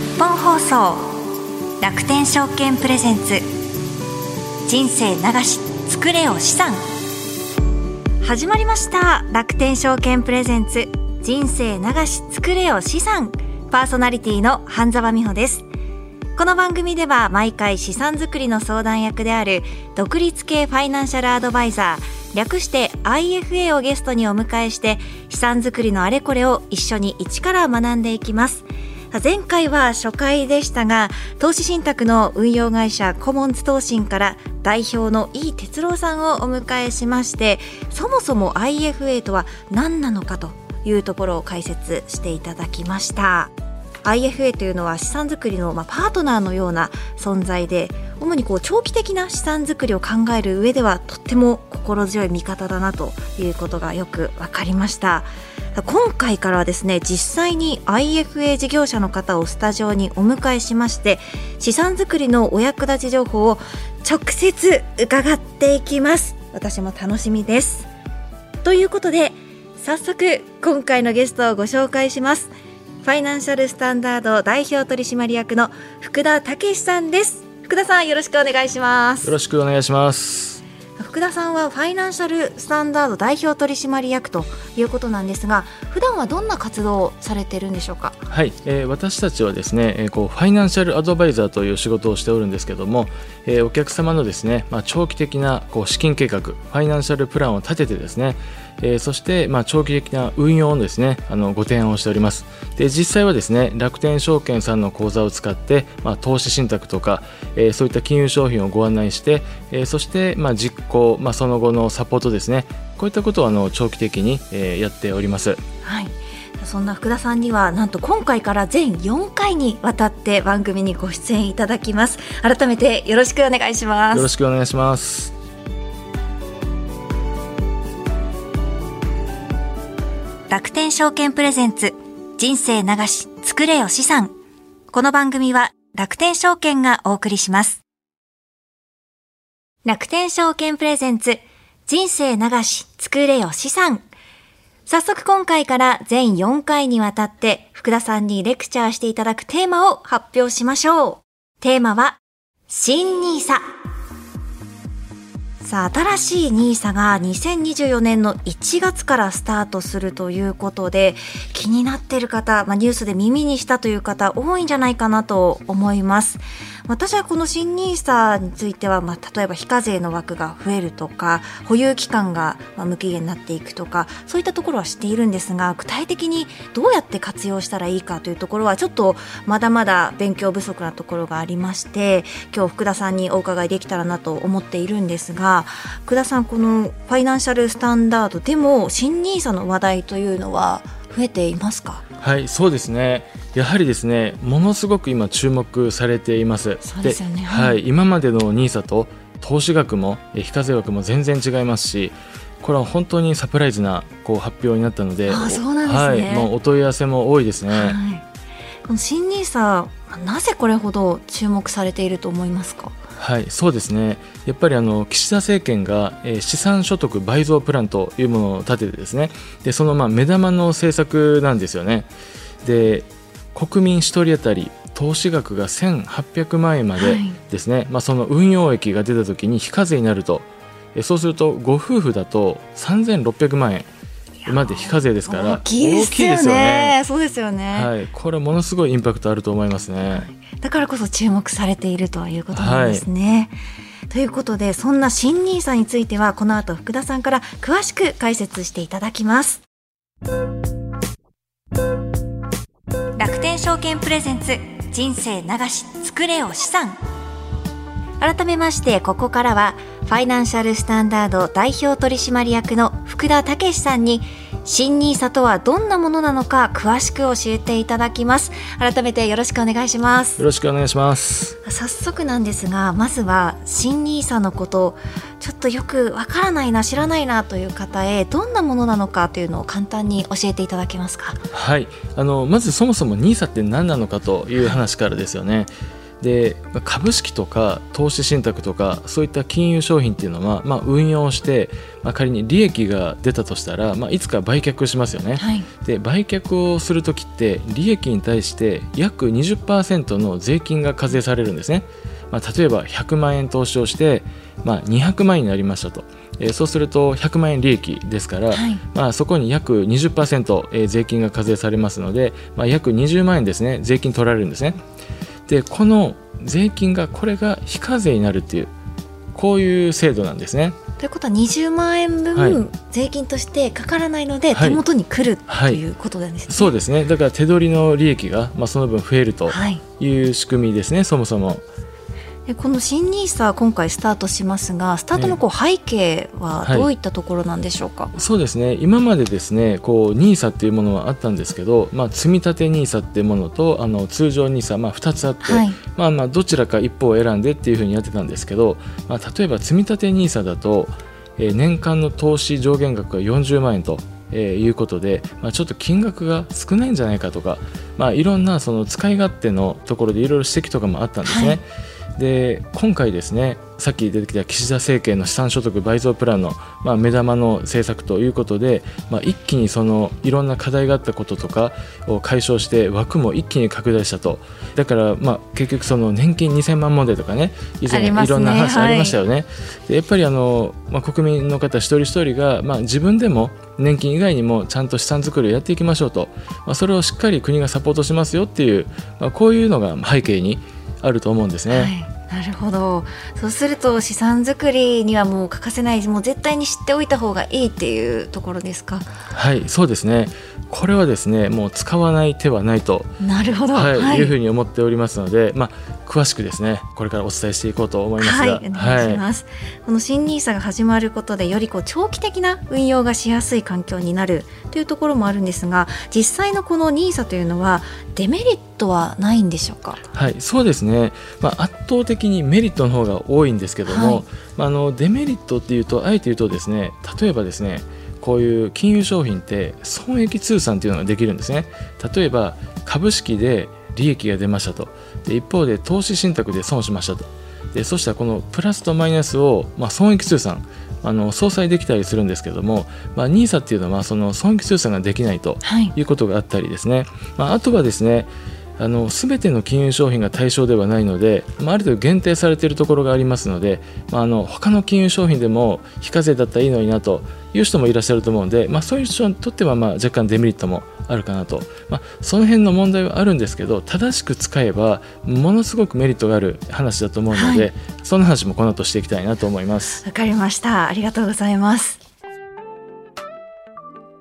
日本放送楽天証券プレゼンツ人生流し作れよ資産、始まりました。楽天証券プレゼンツ人生流し作れよ資産、パーソナリティの半沢美穂です。この番組では毎回資産作りの相談役である独立系ファイナンシャルアドバイザー、略して IFA をゲストにお迎えして資産作りのあれこれを一緒に一から学んでいきます。前回は初回でしたが、投資信託の運用会社コモンズ投信から代表の井哲郎さんをお迎えしまして、そもそも IFA とは何なのかというところを解説していただきました。IFA というのは資産作りのパートナーのような存在で、主に長期的な資産作りを考える上ではとっても心強い味方だなということがよく分かりました。今回からはですね、実際に IFA 事業者の方をスタジオにお迎えしまして、資産作りのお役立ち情報を直接伺っていきます。私も楽しみです。ということで早速今回のゲストをご紹介します。ファイナンシャルスタンダード代表取締役の福田武さんです。福田さん、よろしくお願いします。よろしくお願いします。福田さんはファイナンシャルスタンダード代表取締役ということなんですが、普段はどんな活動をされているんでしょうか。はい、私たちはですね、ファイナンシャルアドバイザーという仕事をしておるんですけども、お客様のですね、長期的な資金計画、ファイナンシャルプランを立ててですね、そして長期的な運用をですね、ご提案をしております。で、実際はですね、楽天証券さんの口座を使って、投資信託とか、そういった金融商品をご案内して、そして実行、その後のサポートですね、こういったことを長期的に、やっております。はい、そんな福田さんにはなんと今回から全4回にわたって番組にご出演いただきます。改めてよろしくお願いします。よろしくお願いします。楽天証券プレゼンツ人生流し作れよ資産、この番組は楽天証券がお送りします。楽天証券プレゼンツ人生流し作れよ資産、早速今回から全4回にわたって福田さんにレクチャーしていただくテーマを発表しましょう。テーマは新NISA。さあ、新しいNISAが2024年の1月からスタートするということで、気になっている方、ニュースで耳にしたという方多いんじゃないかなと思います。私はこの新NISAについては、例えば非課税の枠が増えるとか、保有期間が無期限になっていくとか、そういったところは知っているんですが、具体的にどうやって活用したらいいかというところはちょっとまだまだ勉強不足なところがありまして、今日福田さんにお伺いできたらなと思っているんですが、福田さん、このファイナンシャルスタンダードでも新NISAの話題というのは増えていますか。はい、そうですね。やはりですね、ものすごく今注目されています。そうですよね。はい、今までのNISAと投資額も非課税額も全然違いますし、これは本当にサプライズな発表になったので、そうなんですね。はい、もうお問い合わせも多いですね。はい、この新NISA、なぜこれほど注目されていると思いますか。はい、そうですね。やっぱり岸田政権が、資産所得倍増プランというものを立ててですね、でその目玉の政策なんですよね。で、国民1人当たり投資額が1800万円までですね、はい、その運用益が出た時に非課税になると、そうするとご夫婦だと3600万円まで非課税ですから、大きいですよね。そうですよね。はい、これものすごいインパクトあると思いますね。はい、だからこそ注目されているということなんですね。はい、ということで、そんな新NISAについてはこの後福田さんから詳しく解説していただきます。楽天証券プレゼンツ人生流し作れよ資産。改めまして、ここからはファイナンシャルスタンダード代表取締役の福田武さんに新NISAとはどんなものなのか詳しく教えていただきます。改めてよろしくお願いします。よろしくお願いします。早速なんですが、まずは新NISAのこと、ちょっとよくわからないな、知らないなという方へどんなものなのかというのを簡単に教えていただけますか。はい、まずそもそもNISAって何なのかという話からですよね。で、株式とか投資信託とかそういった金融商品っていうのは、運用して、仮に利益が出たとしたら、いつか売却しますよね、はい、で売却をするときって利益に対して約 20% の税金が課税されるんですね。例えば100万円投資をして、200万円になりましたと、そうすると100万円利益ですから、はい、そこに約 20% 税金が課税されますので、約20万円ですね、税金取られるんですね。でこの税金がこれが非課税になるっていうこういう制度なんですね。ということは20万円分、はい、税金としてかからないので、はい、手元に来るということなんですね、はい、そうですね。だから手取りの利益が、その分増えるという仕組みですね、はい、そもそも。この新NISA今回スタートしますが、スタートの背景はどういったところなんでしょうか。はい、そうですね、今までですねNISAっていうものはあったんですけど、積立NISAっていうものと通常NISA、2つあって、はい、どちらか一方を選んでっていうふうにやってたんですけど、例えば積立NISAだと、年間の投資上限額が40万円ということで、ちょっと金額が少ないんじゃないかとか、いろんなその使い勝手のところでいろいろ指摘とかもあったんですね。はい、で今回ですね、さっき出てきた岸田政権の資産所得倍増プランの、目玉の政策ということで、一気にそのいろんな課題があったこととかを解消して枠も一気に拡大したと。だから、結局その年金2000万問題とかね、以前いろんな話ありましたよね。でやっぱり国民の方一人一人が、自分でも年金以外にもちゃんと資産作りをやっていきましょうと、それをしっかり国がサポートしますよっていう、こういうのが背景にあると思うんですね。はい、なるほど。そうすると資産作りにはもう欠かせない、もう絶対に知っておいた方がいいっていうところですか。はい、そうですね。これはですね、もう使わない手はないと、なるほど、はいはい、いうふうに思っておりますので、詳しくですねこれからお伝えしていこうと思いますが、お願いします。この新NISAが始まることでより長期的な運用がしやすい環境になるというところもあるんですが、実際のこのNISAというのはデメリットはないんでしょうか。はい、そうですね、圧倒的にメリットの方が多いんですけども、はい、デメリットっていうとあえて言うとですね、例えばですねこういう金融商品って損益通算というのができるんですね。例えば株式で利益が出ましたと、で一方で投資信託で損しましたと、でそしたらこのプラスとマイナスを、損益通算相殺できたりするんですけども、NISA っていうのはその損益通算ができないということがあったりですね、あとはですね全ての金融商品が対象ではないので、ある程度限定されているところがありますので、他の金融商品でも非課税だったらいいのになという人もいらっしゃると思うので、そういう人にとっては若干デメリットもあるかなと、その辺の問題はあるんですけど、正しく使えばものすごくメリットがある話だと思うので、はい、その話もこの後していきたいなと思います。わかりました。ありがとうございます。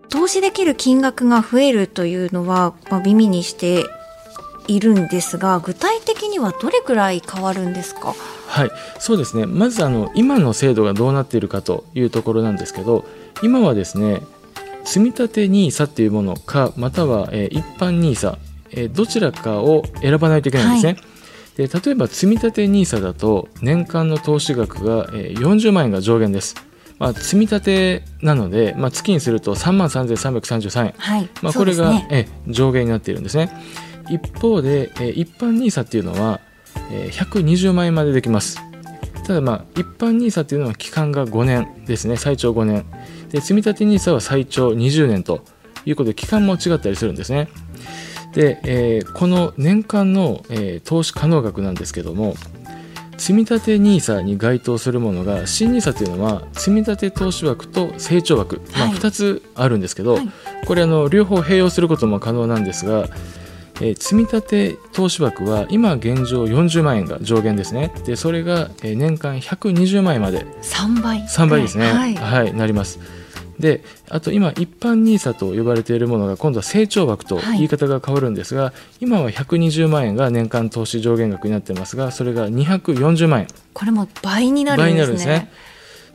投資できる金額が増えるというのは、耳にしているんですが、具体的にはどれくらい変わるんですか。はい、そうですね、まず今の制度がどうなっているかというところなんですけど、今はですね積立NISAっていうものか、または一般NISA、どちらかを選ばないといけないんですね。はい、で例えば積立NISAだと年間の投資額が40万円が上限です。積み立てなので、月にすると 33,333 円、はい、これが、上限になっているんですね。一方で一般NISAっていうのは120万円までできます。ただ一般NISAっていうのは期間が5年ですね、最長5年で、積立NISAは最長20年ということで期間も違ったりするんですね。で、この年間の、投資可能額なんですけども、積立NISAに該当するものが、新NISAというのは積立投資枠と成長枠、2つあるんですけど、はい、これ両方併用することも可能なんですが、積立投資枠は今現状40万円が上限ですね。でそれが年間120万円まで3倍ですね、はいはい、なります。であと今一般NISAと呼ばれているものが今度は成長枠と言い方が変わるんですが、はい、今は120万円が年間投資上限額になってますが、それが240万円、これも倍になるんですね。倍になるんですね。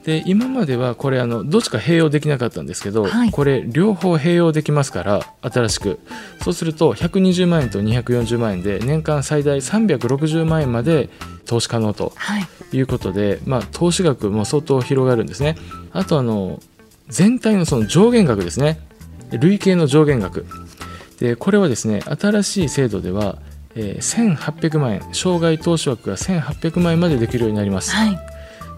で今まではこれどっちか併用できなかったんですけど、はい、これ両方併用できますから、新しくそうすると120万円と240万円で年間最大360万円まで投資可能ということで、はい、投資額も相当広がるんですね。あと全体のその上限額ですね、累計の上限額で、これはですね新しい制度では1800万円、生涯投資枠が1800万円までできるようになります、はい、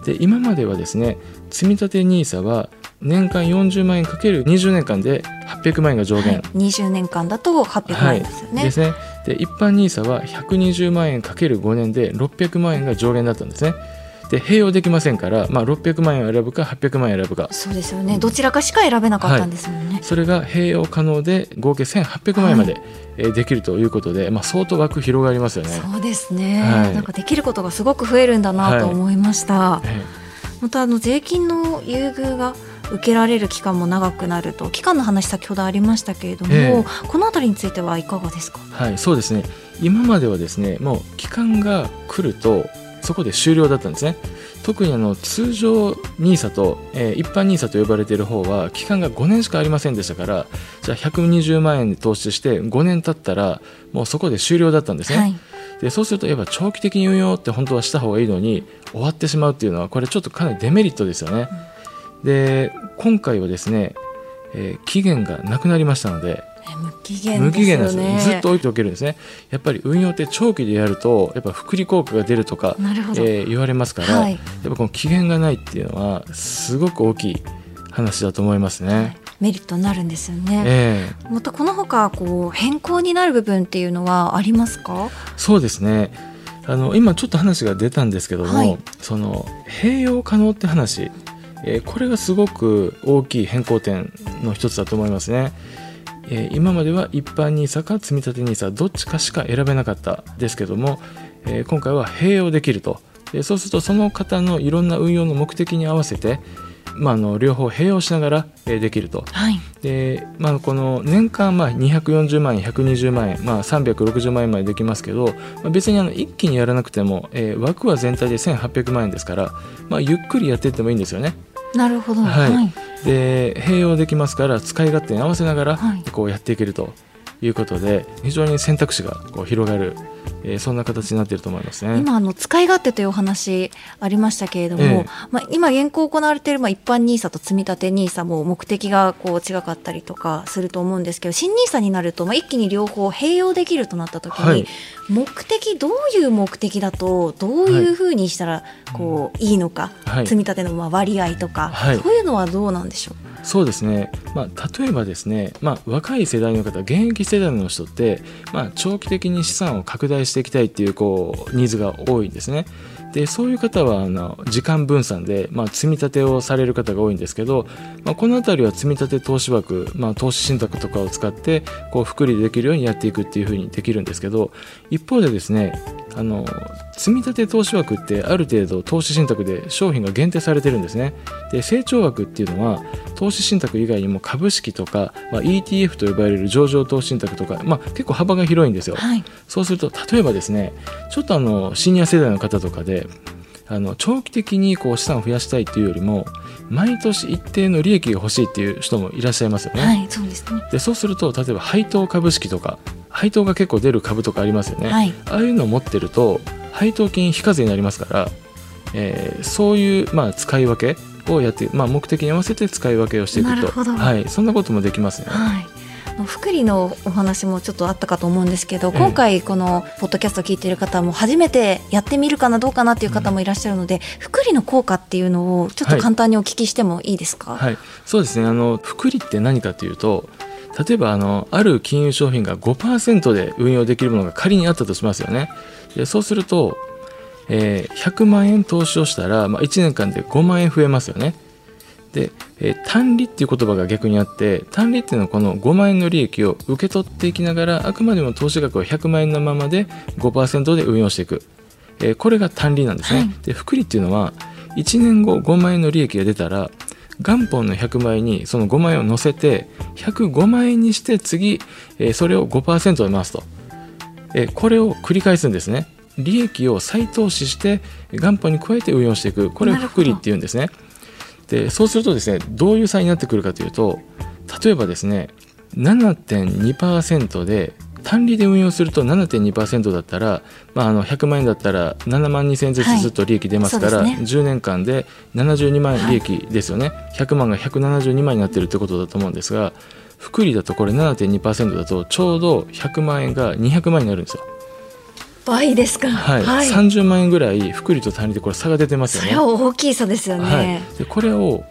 で今まではですね、積立 NISA は年間40万円 ×20 年間で800万円が上限、はい、20年間だと800万円ですよね、はい、ですね。で一般 NISA は120万円 ×5 年で600万円が上限だったんですね。で併用できませんから、まあ、600万円を選ぶか800万円を選ぶか、そうですよね、どちらかしか選べなかったんですもんね、はい、それが併用可能で合計1800万円まで、はい、できるということで、まあ、相当枠広がりますよね。そうですね、はい、なんかできることがすごく増えるんだなと思いました、はい、また税金の優遇が受けられる期間も長くなると、期間の話先ほどありましたけれども、このあたりについてはいかがですか。はい、そうですね、今まではですね、もう期間が来るとそこで終了だったんですね。特に通常 NISA と、一般 NISA と呼ばれている方は期間が5年しかありませんでしたから、じゃあ120万円で投資して5年経ったらもうそこで終了だったんですね、はい、でそうするとやっぱ長期的に運用って本当はした方がいいのに終わってしまうっていうのは、これちょっとかなりデメリットですよね、うん、で今回はですね、期限がなくなりましたので無期限ですよね。無期限なんです。ずっと置いておけるんですね。やっぱり運用って長期でやるとやっぱ複利効果が出るとか、言われますから、はい、やっぱこの期限がないっていうのはすごく大きい話だと思いますね、はい、メリットになるんですよね、またこのほか変更になる部分っていうのはありますか。そうですね、今ちょっと話が出たんですけども、はい、その併用可能って話、これがすごく大きい変更点の一つだと思いますね。今までは一般 NISA か積立 NISA どっちかしか選べなかったですけども、今回は併用できると、そうするとその方のいろんな運用の目的に合わせて、まあ、両方併用しながらできると、はい、でまあ、この年間240万円120万円、まあ、360万円までできますけど、別に一気にやらなくても、枠は全体で1800万円ですから、まあ、ゆっくりやっていってもいいんですよね。なるほど、はい、はい、で併用できますから使い勝手に合わせながらこうやっていけるということで、はい、非常に選択肢がこう広がる、そんな形になっていると思いますね。今使い勝手というお話ありましたけれども、まあ、今現行行われている一般 NISA と積立 NISA も目的が違かったりとかすると思うんですけど、新 NISA になると、まあ、一気に両方併用できるとなった時に、はい、どういう目的だとどういうふうにしたらいいのか、はい、積立の割合とか、はい、そういうのはどうなんでしょう。そうですね、まあ、例えばですね、まあ、若い世代の方、現役世代の人って、まあ、長期的に資産を拡大していきたいっていうニーズが多いんですね。でそういう方は時間分散で、まあ、積み立てをされる方が多いんですけど、まあ、このあたりは積み立て投資枠、まあ、投資信託とかを使って複利できるようにやっていくっていうふうにできるんですけど、一方でですね、積立投資枠ってある程度投資信託で商品が限定されてるんですね。で成長枠っていうのは投資信託以外にも株式とか、まあ、ETF と呼ばれる上場投資信託とか、まあ、結構幅が広いんですよ、はい、そうすると例えばですね、ちょっとシニア世代の方とかで長期的に資産を増やしたいというよりも毎年一定の利益が欲しいという人もいらっしゃいますよね、はい、そうですね。でそうすると例えば配当株式とか配当が結構出る株とかありますよね、はい、ああいうのを持ってると配当金非課税になりますから、そういう、まあ、使い分けをやって、まあ、目的に合わせて使い分けをしていくと。なるほど、はい、そんなこともできますね、はい。福利のお話もちょっとあったかと思うんですけど、今回このポッドキャストを聞いている方も初めてやってみるかなどうかなという方もいらっしゃるので、福利の効果っていうのをちょっと簡単にお聞きしてもいいですか。はいはい、そうですね、福利って何かというと、例えばある金融商品が 5% で運用できるものが仮にあったとしますよね。でそうすると、100万円投資をしたら、まあ、1年間で5万円増えますよね。で単利っていう言葉が逆にあって、単利っていうのはこの5万円の利益を受け取っていきながらあくまでも投資額を100万円のままで 5% で運用していく、これが単利なんですね、はい、で複利っていうのは1年後5万円の利益が出たら元本の100万円にその5万円を乗せて105万円にして次、それを 5% で回すと、これを繰り返すんですね。利益を再投資して元本に加えて運用していく、これを複利っていうんですね。でそうするとですね、どういう差になってくるかというと、例えばですね 7.2% で単利で運用すると 7.2% だったら、まあ、100万円だったら7万2000円ずつずっと利益出ますから、はい、そうですね、10年間で72万円利益ですよね、はい、100万が172万円になっているということだと思うんですが、複利だとこれ 7.2% だとちょうど100万円が200万円になるんですよ。倍ですか、はいはい、30万円ぐらい福利と単利でこれ差が出てますよね。それは大きい差ですよね、はい、でこれを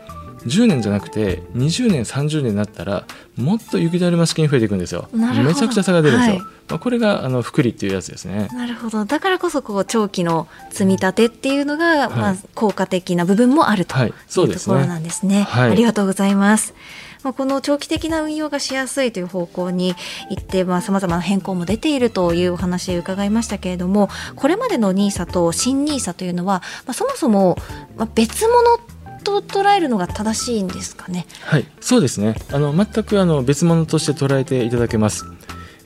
10年じゃなくて20年30年になったらもっと雪だるま式に増えていくんですよ。めちゃくちゃ差が出るんですよ、はい、まあ、これが福利っていうやつですね。なるほど。だからこそこう長期の積み立てっていうのが、まあ効果的な部分もあるというところなんですね、はい、ありがとうございます。まあ、この長期的な運用がしやすいという方向にいって、まあ、様々な変更も出ているというお話を伺いましたけれども、これまでのNISAと新NISAというのは、まあ、そもそも別物と捉えるのが正しいんですかね。はい、そうですね。全く別物として捉えていただけます。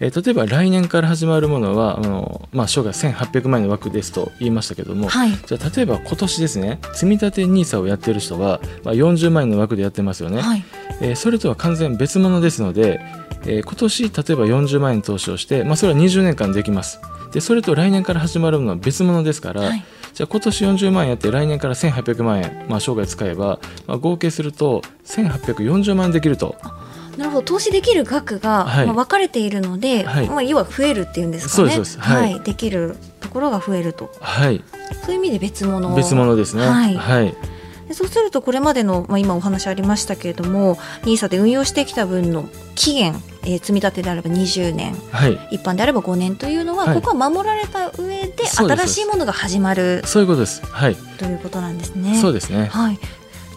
例えば来年から始まるものは生涯1800万円の枠ですと言いましたけども、はい、じゃあ例えば今年ですね、積み立て NISA をやっている人は、40万円の枠でやってますよね、はい、それとは完全別物ですので、今年例えば40万円投資をして、それは20年間できます。でそれと来年から始まるものは別物ですから、はい、じゃあ今年40万円やって来年から1800万円、生涯使えば、合計すると1840万円できると。なるほど。投資できる額が、はい、分かれているので、はい、要は増えるっていうんですかね。そうです、はいはい、できるところが増えると、はい、そういう意味で別物ですね、はいはい、でそうするとこれまでの、今お話ありましたけれども NISA で運用してきた分の期限、積み立てであれば20年、はい、一般であれば5年というのは、はい、ここは守られた上で新しいものが始まるそういうことです、はい、ということなんですね。そうですね、はい、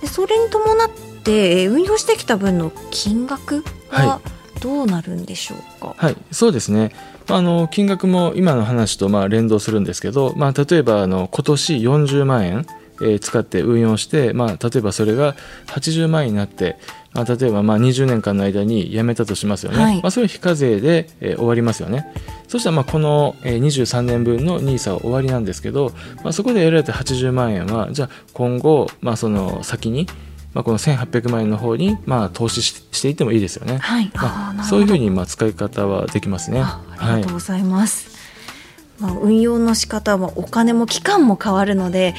でそれに伴ってで運用してきた分の金額はどうなるんでしょうか。はい、はい、そうですね。金額も今の話と連動するんですけど、例えば今年40万円、使って運用して、例えばそれが80万円になって、例えば20年間の間に辞めたとしますよね、はい、それは非課税で、終わりますよね。そしたらこの、23年分の NISA は終わりなんですけど、そこで得られた80万円はじゃあ今後、その先にこの1800万円の方に投資していってもいいですよね、はい、そういうふうに使い方はできますね。 ありがとうございます、はい。運用の仕方はお金も期間も変わるので、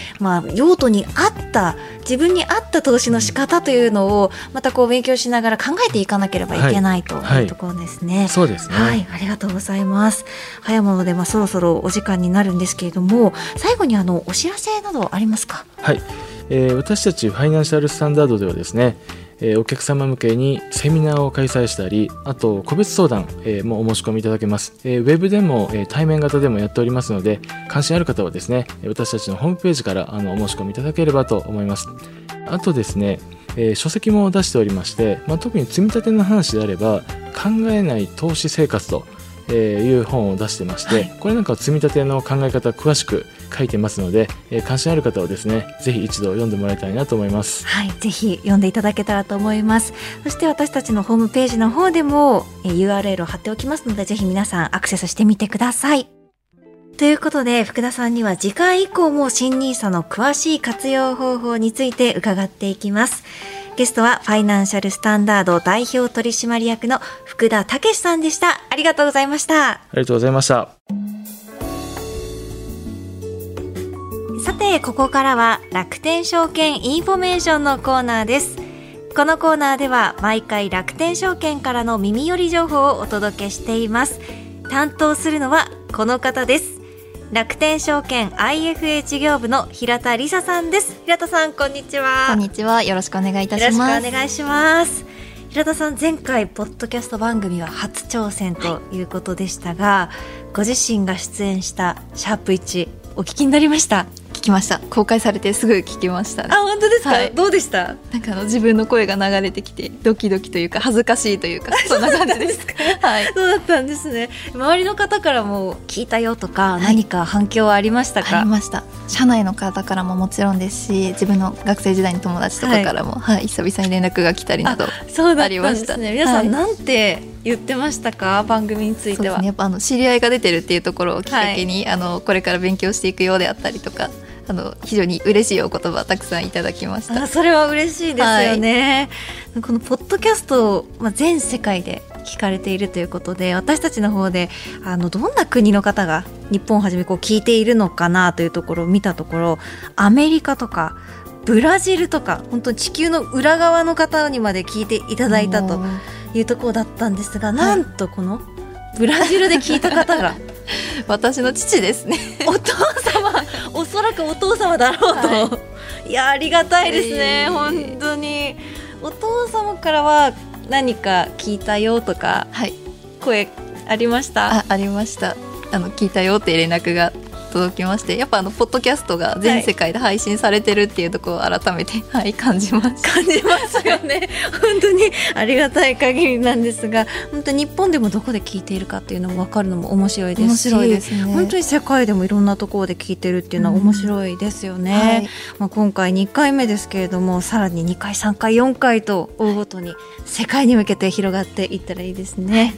用途に合った自分に合った投資の仕方というのをまた勉強しながら考えていかなければいけないというところですね。そうですね、はい、ありがとうございます。早いもので、そろそろお時間になるんですけれども、最後にお知らせなどありますか。はい、私たちファイナンシャルスタンダードではですね、お客様向けにセミナーを開催したり、あと個別相談もお申し込みいただけます。ウェブでも対面型でもやっておりますので、関心ある方はですね、私たちのホームページからお申し込みいただければと思います。あとですね、書籍も出しておりまして、特に積み立ての話であれば考えない投資生活という本を出してまして、はい、これなんか積み立ての考え方詳しく書いてますので、関心ある方はですね、ぜひ一度読んでもらいたいなと思います。はい、ぜひ読んでいただけたらと思います。そして私たちのホームページの方でも URL を貼っておきますので、ぜひ皆さんアクセスしてみてください。ということで、福田さんには次回以降も新NISAの詳しい活用方法について伺っていきます。ゲストはファイナンシャルスタンダード代表取締役の福田岳さんでした。ありがとうございました。ありがとうございました。さて、ここからは楽天証券インフォメーションのコーナーです。このコーナーでは毎回楽天証券からの耳寄り情報をお届けしています。担当するのはこの方です。楽天証券 IFA 事業部の平田理沙さんです。平田さん、こんにちは。こんにちは。よろしくお願いいたします。よろしくお願いします。平田さん、前回ポッドキャスト番組は初挑戦ということでしたが、はい、ご自身が出演したシャープ1お聞きになりました。聞きました。公開されてすぐ聞きました。あ、本当ですか、はい、どうでした。なんか自分の声が流れてきてドキドキというか恥ずかしいというかそんな感じですか、はい、そうだったんですね。周りの方からも聞いたよとか、はい、何か反響はありましたか。ありました。社内の方からももちろんですし、自分の学生時代の友達とかからも、はいはい、久々に連絡が来たりなどありました。そうだったんですね。皆さんなんて、はい言ってましたか。番組については。そうですね、やっぱ知り合いが出てるっていうところをきっかけに、はい、これから勉強していくようであったりとか、非常に嬉しいお言葉たくさんいただきました。あ、それは嬉しいですよね、はい、このポッドキャストを、全世界で聞かれているということで、私たちの方でどんな国の方が日本をはじめ聞いているのかなというところを見たところ、アメリカとかブラジルとか、本当地球の裏側の方にまで聞いていただいたというところだったんですが、なんとこのブラジルで聞いた方が私の父ですね。お父様、おそらくお父様だろうと、はい、いやありがたいですね、本当に。お父様からは何か聞いたよとか、はい、声ありました？ ありました。聞いたよって連絡が届きまして、やっぱポッドキャストが全世界で配信されてるっていうところを改めて、はいはい、感じます。感じますよね。本当にありがたい限りなんですが、本当に日本でもどこで聞いているかっていうのも分かるのも面白いですし、面白いですね、本当に世界でもいろんなところで聞いてるっていうのは面白いですよね、うん、はい、まあ、今回2回目ですけれども、さらに2回3回4回と追うごとに世界に向けて広がっていったらいいですね。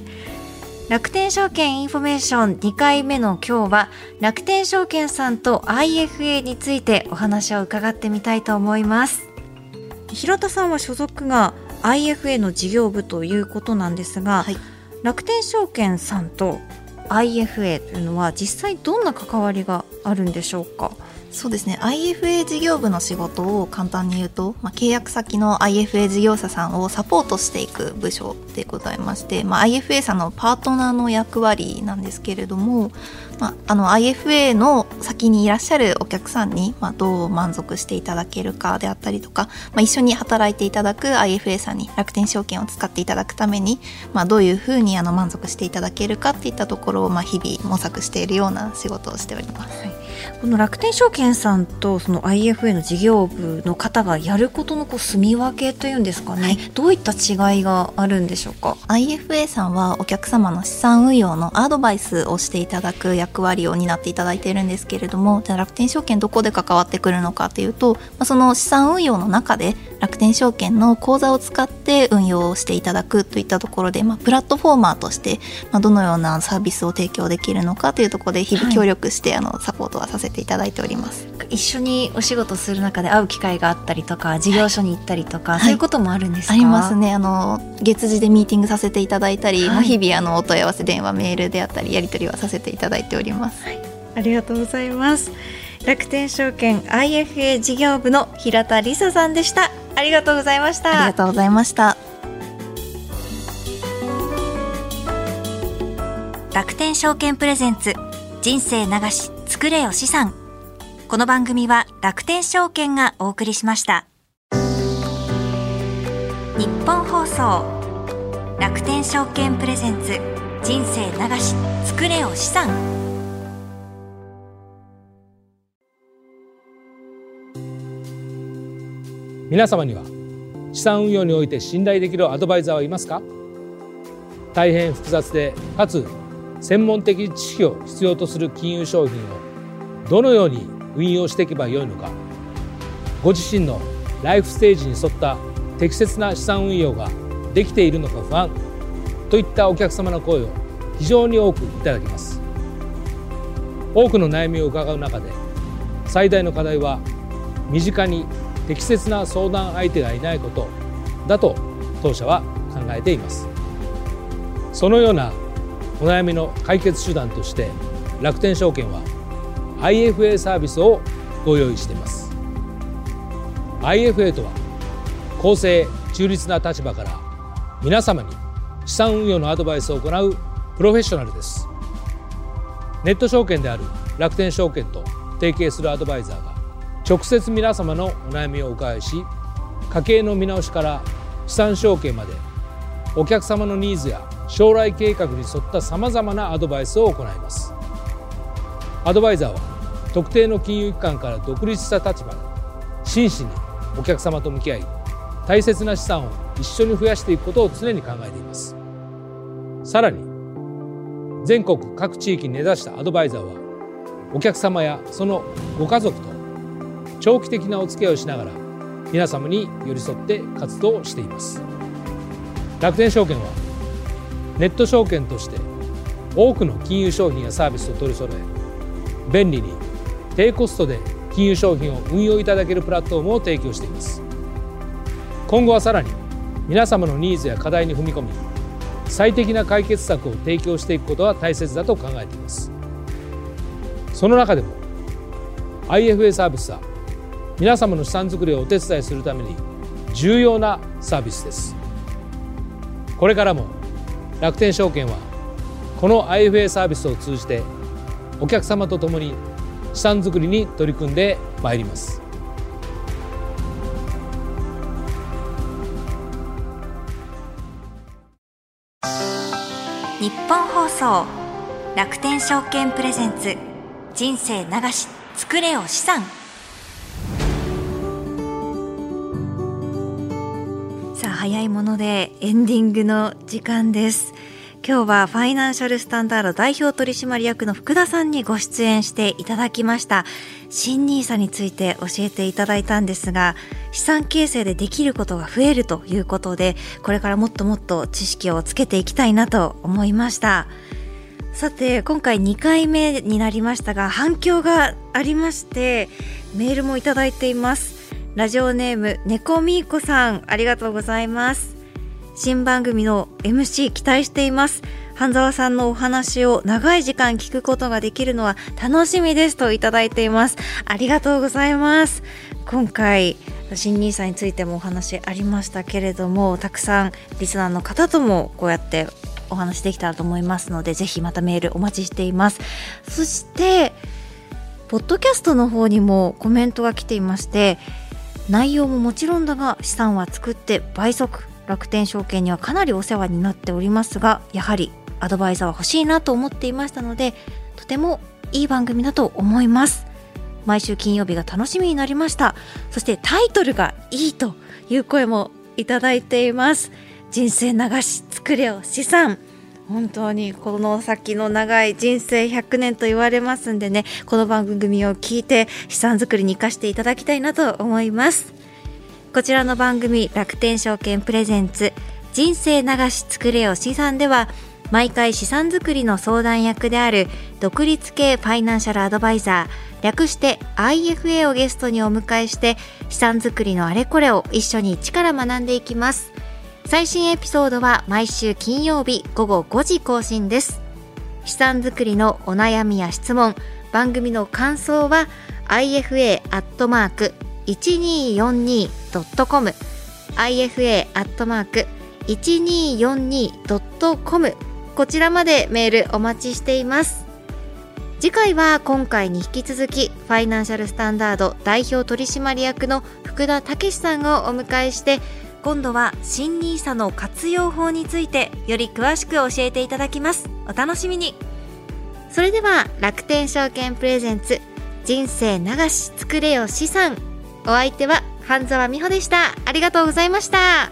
楽天証券インフォメーション2回目の今日は、楽天証券さんと IFA についてお話を伺ってみたいと思います。平田さんは所属が IFA の事業部ということなんですが、はい、楽天証券さんと IFA というのは実際どんな関わりがあるんでしょうか？そうですね、 IFA 事業部の仕事を簡単に言うと、まあ、契約先の IFA 事業者さんをサポートしていく部署でございまして、まあ、IFA さんのパートナーの役割なんですけれども、まあ、IFA の先にいらっしゃるお客さんに、まあ、どう満足していただけるかであったりとか、まあ、一緒に働いていただく IFA さんに楽天証券を使っていただくために、まあ、どういうふうに満足していただけるかっていったところを、まあ、日々模索しているような仕事をしております、はい。この楽天証券さんとその IFA の事業部の方がやることの住み分けというんですかね、はい、どういった違いがあるんでしょうか？ IFA さんはお客様の資産運用のアドバイスをしていただく役割を担っていただいているんですけれども、じゃあ楽天証券どこで関わってくるのかというと、その資産運用の中で楽天証券の口座を使って運用していただくといったところで、プラットフォーマーとしてどのようなサービスを提供できるのかというところで日々協力してサポートはさせていただいております、はい、一緒にお仕事する中で会う機会があったりとか、事業所に行ったりとか、はい、そういうこともあるんですか？ありますね。月次でミーティングさせていただいたり、はい、日々お問い合わせ電話メールであったりやり取りはさせていただいております、はい、ありがとうございます。楽天証券 IFA 事業部の平田理沙さんでした。ありがとうございました。ありがとうございました。楽天証券プレゼンツ、人生流し作れよ資産。この番組は楽天証券がお送りしました。日本放送、楽天証券プレゼンツ、人生流し作れよ資産。皆様には資産運用において信頼できるアドバイザーはいますか？大変複雑でかつ専門的知識を必要とする金融商品をどのように運用していけばよいのか、ご自身のライフステージに沿った適切な資産運用ができているのか不安といったお客様の声を非常に多くいただきます。多くの悩みを伺う中で最大の課題は身近に適切な相談相手がいないことだと当社は考えています。そのようなお悩みの解決手段として楽天証券は IFA サービスをご用意しています。 IFA とは公正中立な立場から皆様に資産運用のアドバイスを行うプロフェッショナルです。ネット証券である楽天証券と提携するアドバイザーが直接皆様のお悩みをお伺いし、家計の見直しから資産証券までお客様のニーズや将来計画に沿ったさまざまなアドバイスを行います。アドバイザーは特定の金融機関から独立した立場で真摯にお客様と向き合い、大切な資産を一緒に増やしていくことを常に考えています。さらに全国各地域に根ざしたアドバイザーはお客様やそのご家族と長期的なお付き合いをしながら皆様に寄り添って活動しています。楽天証券はネット証券として多くの金融商品やサービスを取り揃え、便利に低コストで金融商品を運用いただけるプラットフォームを提供しています。今後はさらに皆様のニーズや課題に踏み込み、最適な解決策を提供していくことは大切だと考えています。その中でも IFA サービスは皆様の資産作りをお手伝いするために重要なサービスです。これからも楽天証券はこの IFA サービスを通じてお客様と共に資産づくりに取り組んでまいります。日本放送、楽天証券プレゼンツ、人生流しつくれよ資産。さあ、早いものでエンディングの時間です。今日はファイナンシャルスタンダード代表取締役の福田さんにご出演していただきました。新NISAについて教えていただいたんですが、資産形成でできることが増えるということで、これからもっともっと知識をつけていきたいなと思いました。さて、今回2回目になりましたが、反響がありまして、メールもいただいています。ラジオネームねこみーこさん、ありがとうございます。新番組の MC 期待しています。半沢さんのお話を長い時間聞くことができるのは楽しみですといただいています。ありがとうございます。今回新NISAについてもお話ありましたけれども、たくさんリスナーの方ともこうやってお話できたらと思いますので、ぜひまたメールお待ちしています。そしてポッドキャストの方にもコメントが来ていまして、内容ももちろんだが資産は作って倍速、楽天証券にはかなりお世話になっておりますが、やはりアドバイザーは欲しいなと思っていましたので、とてもいい番組だと思います。毎週金曜日が楽しみになりました。そしてタイトルがいいという声もいただいています。人生流し作れよ資産、本当にこの先の長い人生100年と言われますんでね、この番組を聞いて資産作りに生かしていただきたいなと思います。こちらの番組、楽天証券プレゼンツ人生流し作れよ資産では、毎回資産作りの相談役である独立系ファイナンシャルアドバイザー、略して IFA をゲストにお迎えして、資産作りのあれこれを一緒に一から学んでいきます。最新エピソードは毎週金曜日午後5時更新です。資産作りのお悩みや質問、番組の感想は ifa@1242.com、 ifa@1242.com、 こちらまでメールお待ちしています。次回は今回に引き続き、ファイナンシャルスタンダード代表取締役の福田武さんをお迎えして、今度は新NISAの活用法についてより詳しく教えていただきます。お楽しみに。それでは、楽天証券プレゼンツ人生流し作れよ資産、お相手は半沢美穂でした。ありがとうございました。